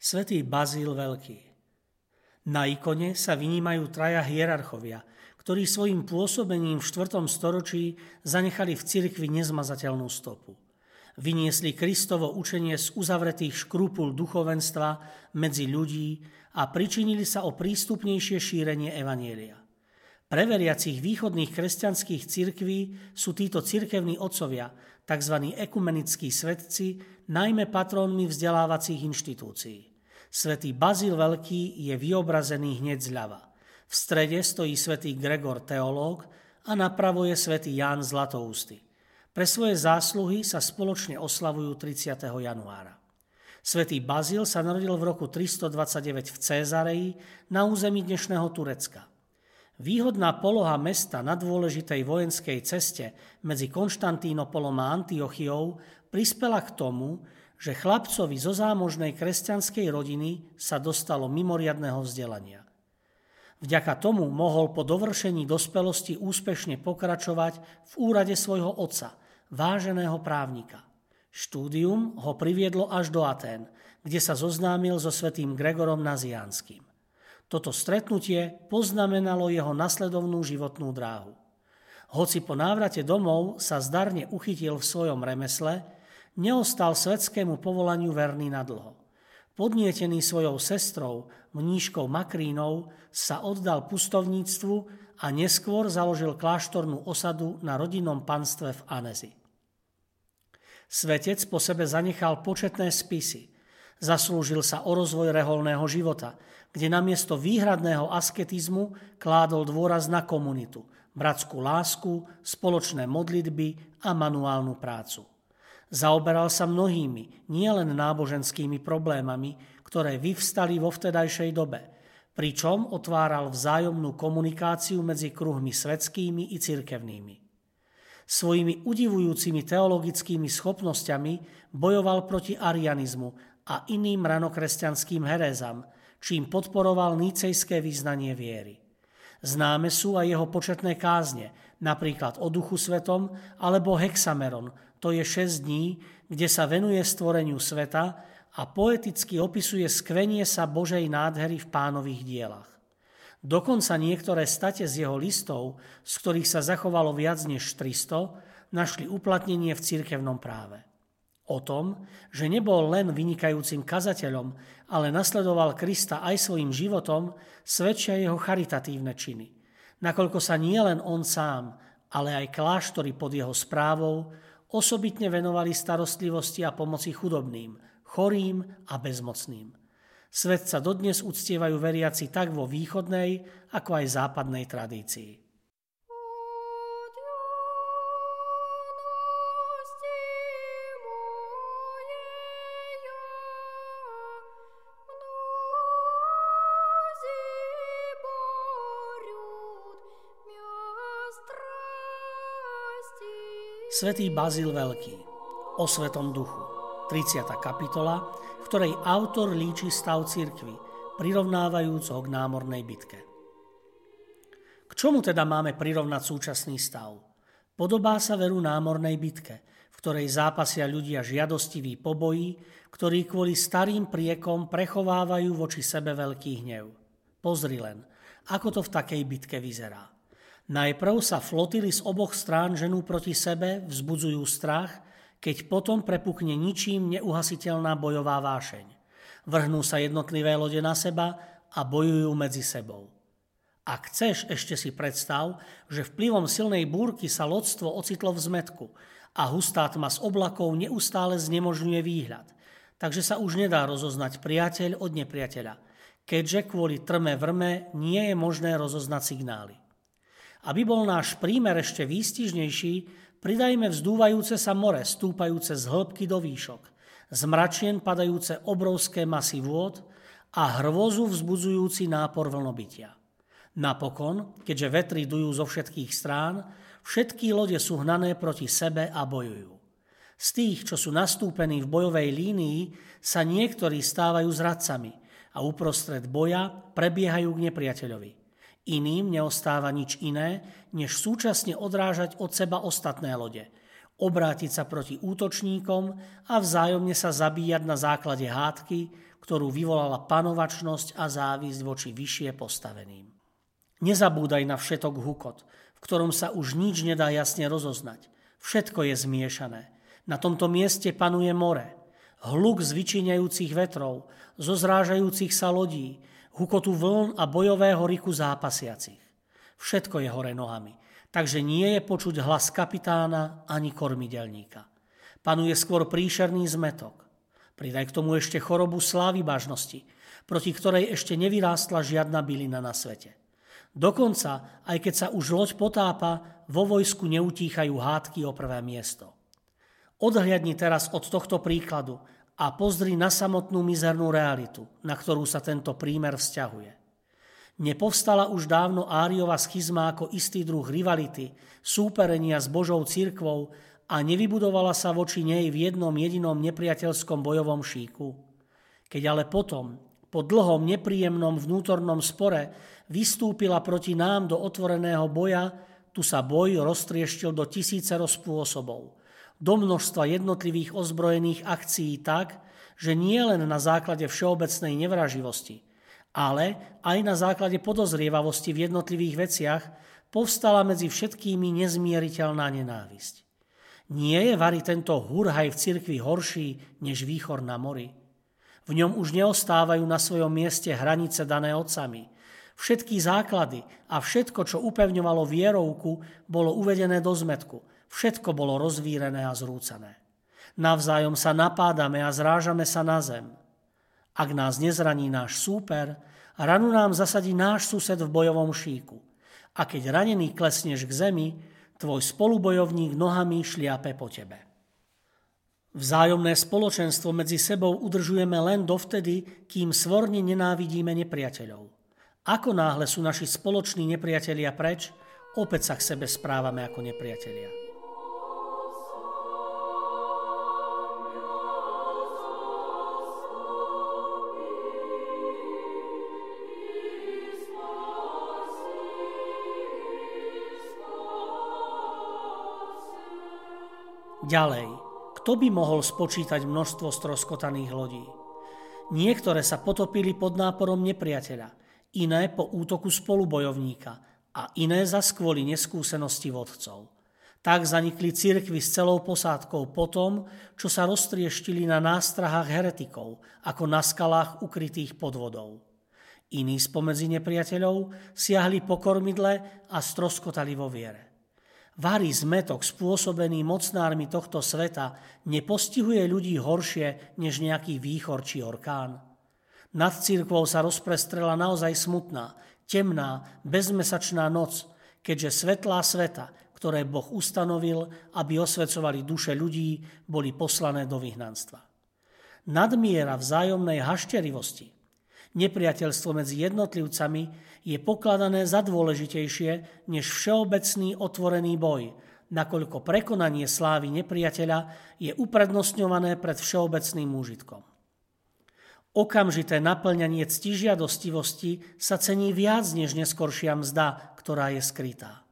Svätý Bazil Veľký. Na ikone sa vynímajú 3 hierarchovia, ktorí svojim pôsobením v 4. storočí zanechali v cirkvi nezmazateľnú stopu. Vyniesli Kristovo učenie z uzavretých škrupúl duchovenstva medzi ľudí a pričinili sa o prístupnejšie šírenie evanjelia. Pre veriacich východných kresťanských cirkví sú títo cirkevní otcovia, tzv. Ekumenickí svetci, najmä patrónmi vzdelávacích inštitúcií. Svätý Bazil Veľký je vyobrazený hneď zľava. V strede stojí svätý Gregor teológ a napravo je svätý Ján Zlatoústy. Pre svoje zásluhy sa spoločne oslavujú 30. januára. Svätý Bazil sa narodil v roku 329 v Césarei na území dnešného Turecka. Výhodná poloha mesta na dôležitej vojenskej ceste medzi Konštantínopolom a Antiochiou prispela k tomu, že chlapcovi zo zámožnej kresťanskej rodiny sa dostalo mimoriadneho vzdelania. Vďaka tomu mohol po dovršení dospelosti úspešne pokračovať v úrade svojho otca, váženého právnika. Štúdium ho priviedlo až do Atén, kde sa zoznámil so svätým Gregorom Nazianským. Toto stretnutie poznamenalo jeho nasledovnú životnú dráhu. Hoci po návrate domov sa zdarne uchytil v svojom remesle, neostal svetskému povolaniu verný nadlho. Podnietený svojou sestrou, mníškou Makrínou, sa oddal pustovníctvu a neskôr založil kláštornú osadu na rodinnom panstve v Anezi. Svetec po sebe zanechal početné spisy. Zaslúžil sa o rozvoj reholného života, kde namiesto výhradného asketizmu kládol dôraz na komunitu, bratskú lásku, spoločné modlitby a manuálnu prácu. Zaoberal sa mnohými, nielen náboženskými problémami, ktoré vyvstali vo vtedajšej dobe, pričom otváral vzájomnú komunikáciu medzi kruhmi svetskými i cirkevnými. Svojimi udivujúcimi teologickými schopnosťami bojoval proti arianizmu a iným ranokresťanským herézam, čím podporoval nicejské vyznanie viery. Známe sú aj jeho početné kázne, napríklad o Duchu Svetom alebo Hexameron, to je 6 dní, kde sa venuje stvoreniu sveta a poeticky opisuje skvenie sa Božej nádhery v Pánových dielach. Dokonca niektoré state z jeho listov, z ktorých sa zachovalo viac než 300, našli uplatnenie v cirkevnom práve. O tom, že nebol len vynikajúcim kazateľom, ale nasledoval Krista aj svojim životom, svedčia jeho charitatívne činy, nakoľko sa nie len on sám, ale aj kláštory pod jeho správou osobitne venovali starostlivosti a pomoci chudobným, chorým a bezmocným. Svetca dodnes uctievajú veriaci tak vo východnej, ako aj západnej tradícii. Svätý Bazil Veľký. O Svätom Duchu. 30. kapitola, v ktorej autor líči stav cirkvi, prirovnávajúc ho k námornej bitke. K čomu teda máme prirovnať súčasný stav? Podobá sa veru námornej bitke, v ktorej zápasia ľudia žiadostiví poboji, ktorí kvôli starým priekom prechovávajú voči sebe veľký hnev. Pozri len, ako to v takej bitke vyzerá. Najprv sa flotily z oboch strán ženú proti sebe, vzbudzujú strach, keď potom prepukne ničím neuhasiteľná bojová vášeň. Vrhnú sa jednotlivé lode na seba a bojujú medzi sebou. Ak chceš, ešte si predstav, že vplyvom silnej búrky sa lodstvo ocitlo v zmätku a hustá tma z oblakov neustále znemožňuje výhľad. takže sa už nedá rozoznať priateľ od nepriateľa, keďže kvôli trme vrme nie je možné rozoznať signály. Aby bol náš prímer ešte výstižnejší, pridajme vzdúvajúce sa more, stúpajúce z hĺbky do výšok, z mračien padajúce obrovské masy vôd a hrôzu vzbudzujúci nápor vlnobytia. Napokon, keďže vetry dujú zo všetkých strán, všetky lode sú hnané proti sebe a bojujú. Z tých, čo sú nastúpení v bojovej línii, sa niektorí stávajú zradcami a uprostred boja prebiehajú k nepriateľovi. Iným neostáva nič iné, než súčasne odrážať od seba ostatné lode, obrátiť sa proti útočníkom a vzájomne sa zabíjať na základe hádky, ktorú vyvolala panovačnosť a závisť voči vyššie postaveným. Nezabúdaj na všetok hukot, v ktorom sa už nič nedá jasne rozoznať. Všetko je zmiešané. Na tomto mieste panuje more. Hluk z vyčíňajúcich vetrov, zo zrážajúcich sa lodí, hukotu vln a bojového riku zápasiacich. Všetko je hore nohami, takže nie je počuť hlas kapitána ani kormidelníka. Panuje skôr príšerný zmetok. Pridaj k tomu ešte chorobu slávy bažnosti, proti ktorej ešte nevyrástla žiadna bylina na svete. Dokonca, aj keď sa už loď potápa, vo vojsku neutíchajú hádky o prvé miesto. Odhliadni teraz od tohto príkladu a pozri na samotnú mizernú realitu, na ktorú sa tento prímer vzťahuje. Nepovstala už dávno Ariova schizma ako istý druh rivality, súperenia s Božou cirkvou a nevybudovala sa voči nej v jednom jedinom nepriateľskom bojovom šíku? Keď ale potom, po dlhom nepríjemnom vnútornom spore vystúpila proti nám do otvoreného boja, tu sa boj roztrieštil do tisícero spôsobov, do množstva jednotlivých ozbrojených akcií tak, že nie len na základe všeobecnej nevraživosti, ale aj na základe podozrievavosti v jednotlivých veciach povstala medzi všetkými nezmieriteľná nenávisť. Nie je vari tento hurhaj v cirkvi horší než výchor na mori? V ňom už neostávajú na svojom mieste hranice dané otcami. Všetky základy a všetko, čo upevňovalo vierovku, bolo uvedené do zmätku. Všetko bolo rozvírené a zrúcané. Navzájom sa napádame a zrážame sa na zem. Ak nás nezraní náš súper, ranu nám zasadí náš sused v bojovom šíku. A keď ranený klesneš k zemi, tvoj spolubojovník nohami šliape po tebe. Vzájomné spoločenstvo medzi sebou udržujeme len dovtedy, kým svorne nenávidíme nepriateľov. Ako náhle sú naši spoloční nepriatelia preč, opäť sa k sebe správame ako nepriatelia. Ďalej. Kto by mohol spočítať množstvo stroskotaných lodí? Niektoré sa potopili pod náporom nepriateľa, iné po útoku spolubojovníka a iné zas kvôli neskúsenosti vodcov. Tak zanikli cirkvi s celou posádkou po tom, čo sa roztrieštili na nástrahách heretikov, ako na skalách ukrytých pod vodou. Iní spomedzi nepriateľov siahli po kormidle a stroskotali vo viere. Vari zmetok spôsobený mocnármi tohto sveta nepostihuje ľudí horšie než nejaký výchor či orkán. Nad cirkvou sa rozprestrela naozaj smutná, temná, bezmesačná noc, keďže svetlá sveta, ktoré Boh ustanovil, aby osvecovali duše ľudí, boli poslané do vyhnanstva. Nadmiera vzájomnej hašterivosti, nepriateľstvo medzi jednotlivcami je pokladané za dôležitejšie než všeobecný otvorený boj, nakoľko prekonanie slávy nepriateľa je uprednostňované pred všeobecným úžitkom. Okamžité naplňanie ctižiadostivosti sa cení viac než neskoršia mzda, ktorá je skrytá.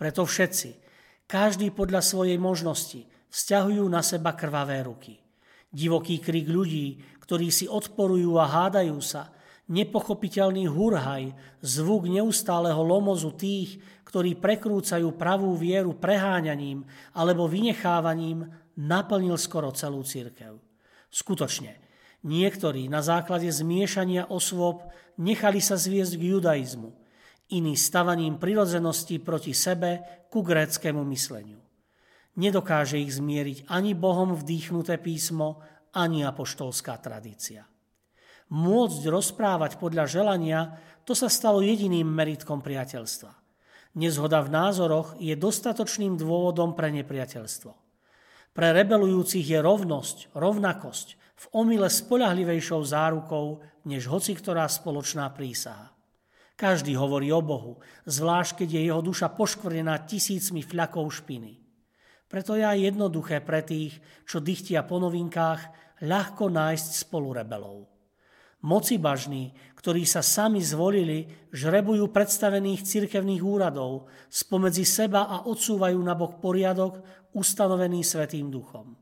Preto všetci, každý podľa svojej možnosti, vzťahujú na seba krvavé ruky. Divoký krik ľudí, ktorí si odporujú a hádajú sa, nepochopiteľný hurhaj, zvuk neustáleho lomozu tých, ktorí prekrúcajú pravú vieru preháňaním alebo vynechávaním, naplnil skoro celú cirkev. Skutočne, niektorí na základe zmiešania osôb nechali sa zviesť k judaizmu, iní stavaním prirodzenosti proti sebe ku gréckému mysleniu. Nedokáže ich zmieriť ani Bohom vdýchnuté písmo, ani apoštolská tradícia. Môcť rozprávať podľa želania, to sa stalo jediným meritkom priateľstva. Nezhoda v názoroch je dostatočným dôvodom pre nepriateľstvo. Pre rebelujúcich je rovnosť, rovnakosť v omyle spoľahlivejšou zárukou, než hociktorá spoločná prísaha. Každý hovorí o Bohu, zvlášť keď je jeho duša poškvrnená tisícmi fľakov špiny. Preto je aj jednoduché pre tých, čo dychtia po novinkách, ľahko nájsť spolu rebelov. Mocibažní, ktorí sa sami zvolili, žrebujú predstavených cirkevných úradov, spomedzi seba a odsúvajú na bok poriadok, ustanovený Svätým Duchom.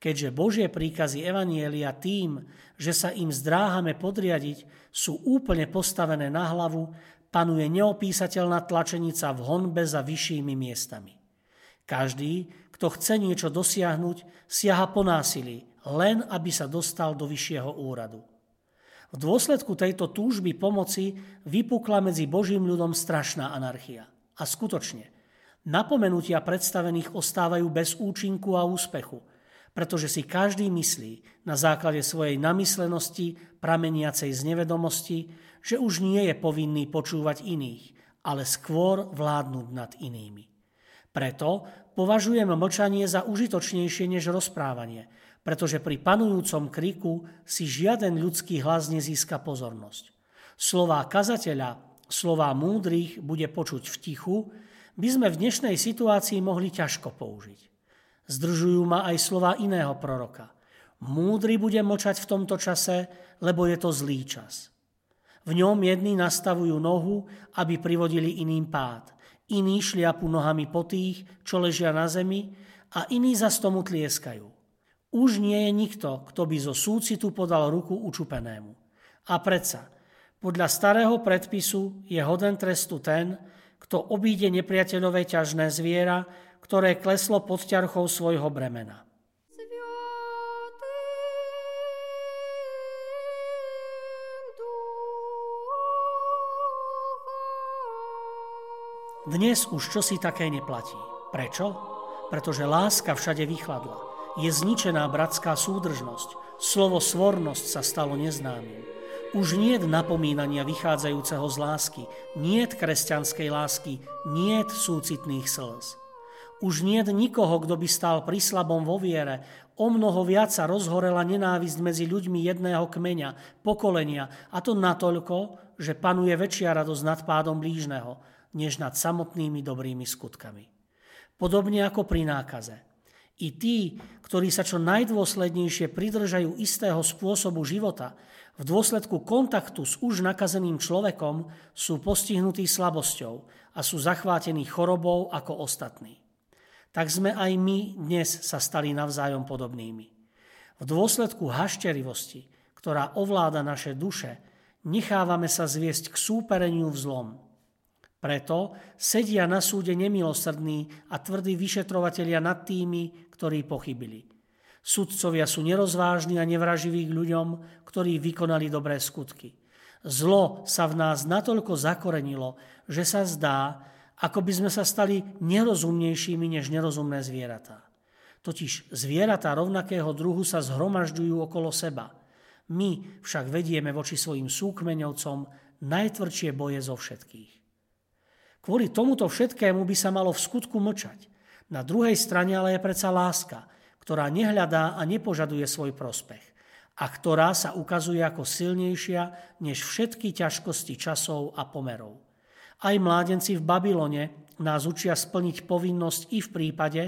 Keďže Božie príkazy Evanjelia tým, že sa im zdráhame podriadiť, sú úplne postavené na hlavu, panuje neopísateľná tlačenica v honbe za vyššími miestami. Každý, kto chce niečo dosiahnuť, siaha po násilí, len aby sa dostal do vyššieho úradu. V dôsledku tejto túžby pomoci vypukla medzi Božím ľudom strašná anarchia. A skutočne, napomenutia predstavených ostávajú bez účinku a úspechu, pretože si každý myslí na základe svojej namyslenosti, prameniacej z nevedomosti, že už nie je povinný počúvať iných, ale skôr vládnuť nad inými. Preto považujem mlčanie za užitočnejšie než rozprávanie, pretože pri panujúcom kriku si žiaden ľudský hlas nezíska pozornosť. Slová kazateľa, slová múdrych bude počuť v tichu, by sme v dnešnej situácii mohli ťažko použiť. Zdržujú ma aj slová iného proroka. Múdry bude mlčať v tomto čase, lebo je to zlý čas. V ňom jedni nastavujú nohu, aby privodili iným pád. Iní šliapu nohami po tých, čo ležia na zemi, a iní zas tomu tlieskajú. Už nie je nikto, kto by zo súcitu podal ruku učupenému. A predsa, podľa starého predpisu je hoden trestu ten, kto obíde nepriateľové ťažné zviera, ktoré kleslo pod ťarchou svojho bremena. Dnes už čosi také neplatí. Prečo? Pretože láska všade vychladla. Je zničená bratská súdržnosť. Slovo svornosť sa stalo neznámym. Už niet napomínania vychádzajúceho z lásky, niet kresťanskej lásky, niet súcitných slz. Už niet nikoho, kto by stál pri slabom vo viere. Omnoho viac sa rozhorela nenávisť medzi ľuďmi jedného kmeňa, pokolenia, a to natoľko, že panuje väčšia radosť nad pádom blížneho, než nad samotnými dobrými skutkami. Podobne ako pri nákaze. I tí, ktorí sa čo najdôslednejšie pridržajú istého spôsobu života, v dôsledku kontaktu s už nakazeným človekom sú postihnutí slabosťou a sú zachvátení chorobou ako ostatní. Tak sme aj my dnes sa stali navzájom podobnými. V dôsledku hašterivosti, ktorá ovláda naše duše, nechávame sa zviesť k súpereniu v zlom. Preto sedia na súde nemilosrdní a tvrdí vyšetrovatelia nad tými, ktorí pochybili. Sudcovia sú nerozvážni a nevraživí k ľuďom, ktorí vykonali dobré skutky. Zlo sa v nás natoľko zakorenilo, že sa zdá, ako by sme sa stali nerozumnejšími než nerozumné zvieratá. Totiž zvieratá rovnakého druhu sa zhromažďujú okolo seba. My však vedieme voči svojim súkmeňovcom najtvrdšie boje zo všetkých. Kvôli tomuto všetkému by sa malo v skutku mlčať. Na druhej strane ale je predsa láska, ktorá nehľadá a nepožaduje svoj prospech a ktorá sa ukazuje ako silnejšia než všetky ťažkosti časov a pomerov. Aj mládenci v Babylone nás učia splniť povinnosť i v prípade,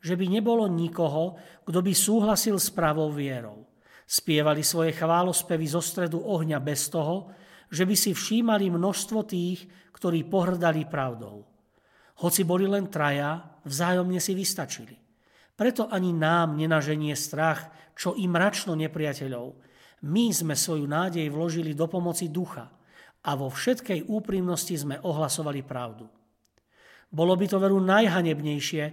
že by nebolo nikoho, kto by súhlasil s pravou vierou. Spievali svoje chválospevy zo stredu ohňa bez toho, že by si všímali množstvo tých, ktorí pohrdali pravdou. Hoci boli len traja, vzájomne si vystačili. Preto ani nám nenaženie strach, čo i mračno nepriateľov. My sme svoju nádej vložili do pomoci ducha a vo všetkej úprimnosti sme ohlasovali pravdu. Bolo by to veru najhanebnejšie,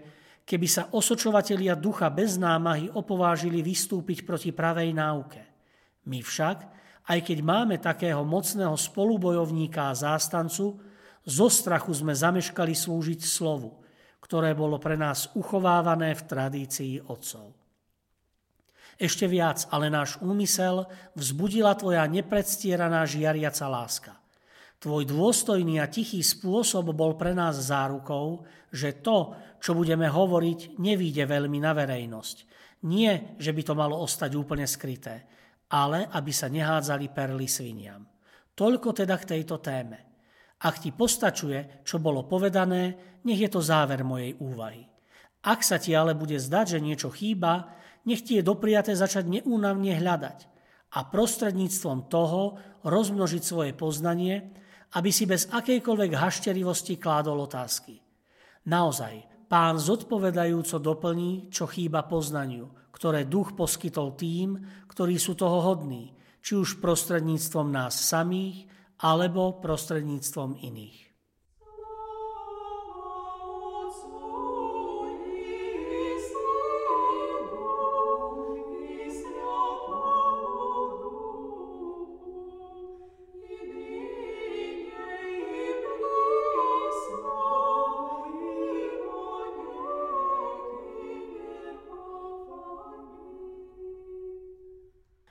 keby sa osočovatelia ducha bez námahy opovážili vystúpiť proti pravej náuke. My však, aj keď máme takého mocného spolubojovníka a zástancu, zo strachu sme zameškali slúžiť slovu, ktoré bolo pre nás uchovávané v tradícii otcov. Ešte viac, ale náš úmysel vzbudila tvoja nepredstieraná žiariaca láska. Tvoj dôstojný a tichý spôsob bol pre nás zárukou, že to, čo budeme hovoriť, nevyjde veľmi na verejnosť. Nie, že by to malo ostať úplne skryté, ale aby sa nehádzali perly sviniam. Toľko teda k tejto téme. Ak ti postačuje, čo bolo povedané, nech je to záver mojej úvahy. Ak sa ti ale bude zdať, že niečo chýba, nech ti je dopriaté začať neúnavne hľadať a prostredníctvom toho rozmnožiť svoje poznanie, aby si bez akejkoľvek hašterivosti kládol otázky. Naozaj, Pán zodpovedajúco doplní, čo chýba poznaniu, ktoré Duch poskytol tým, ktorí sú toho hodní, či už prostredníctvom nás samých, alebo prostredníctvom iných.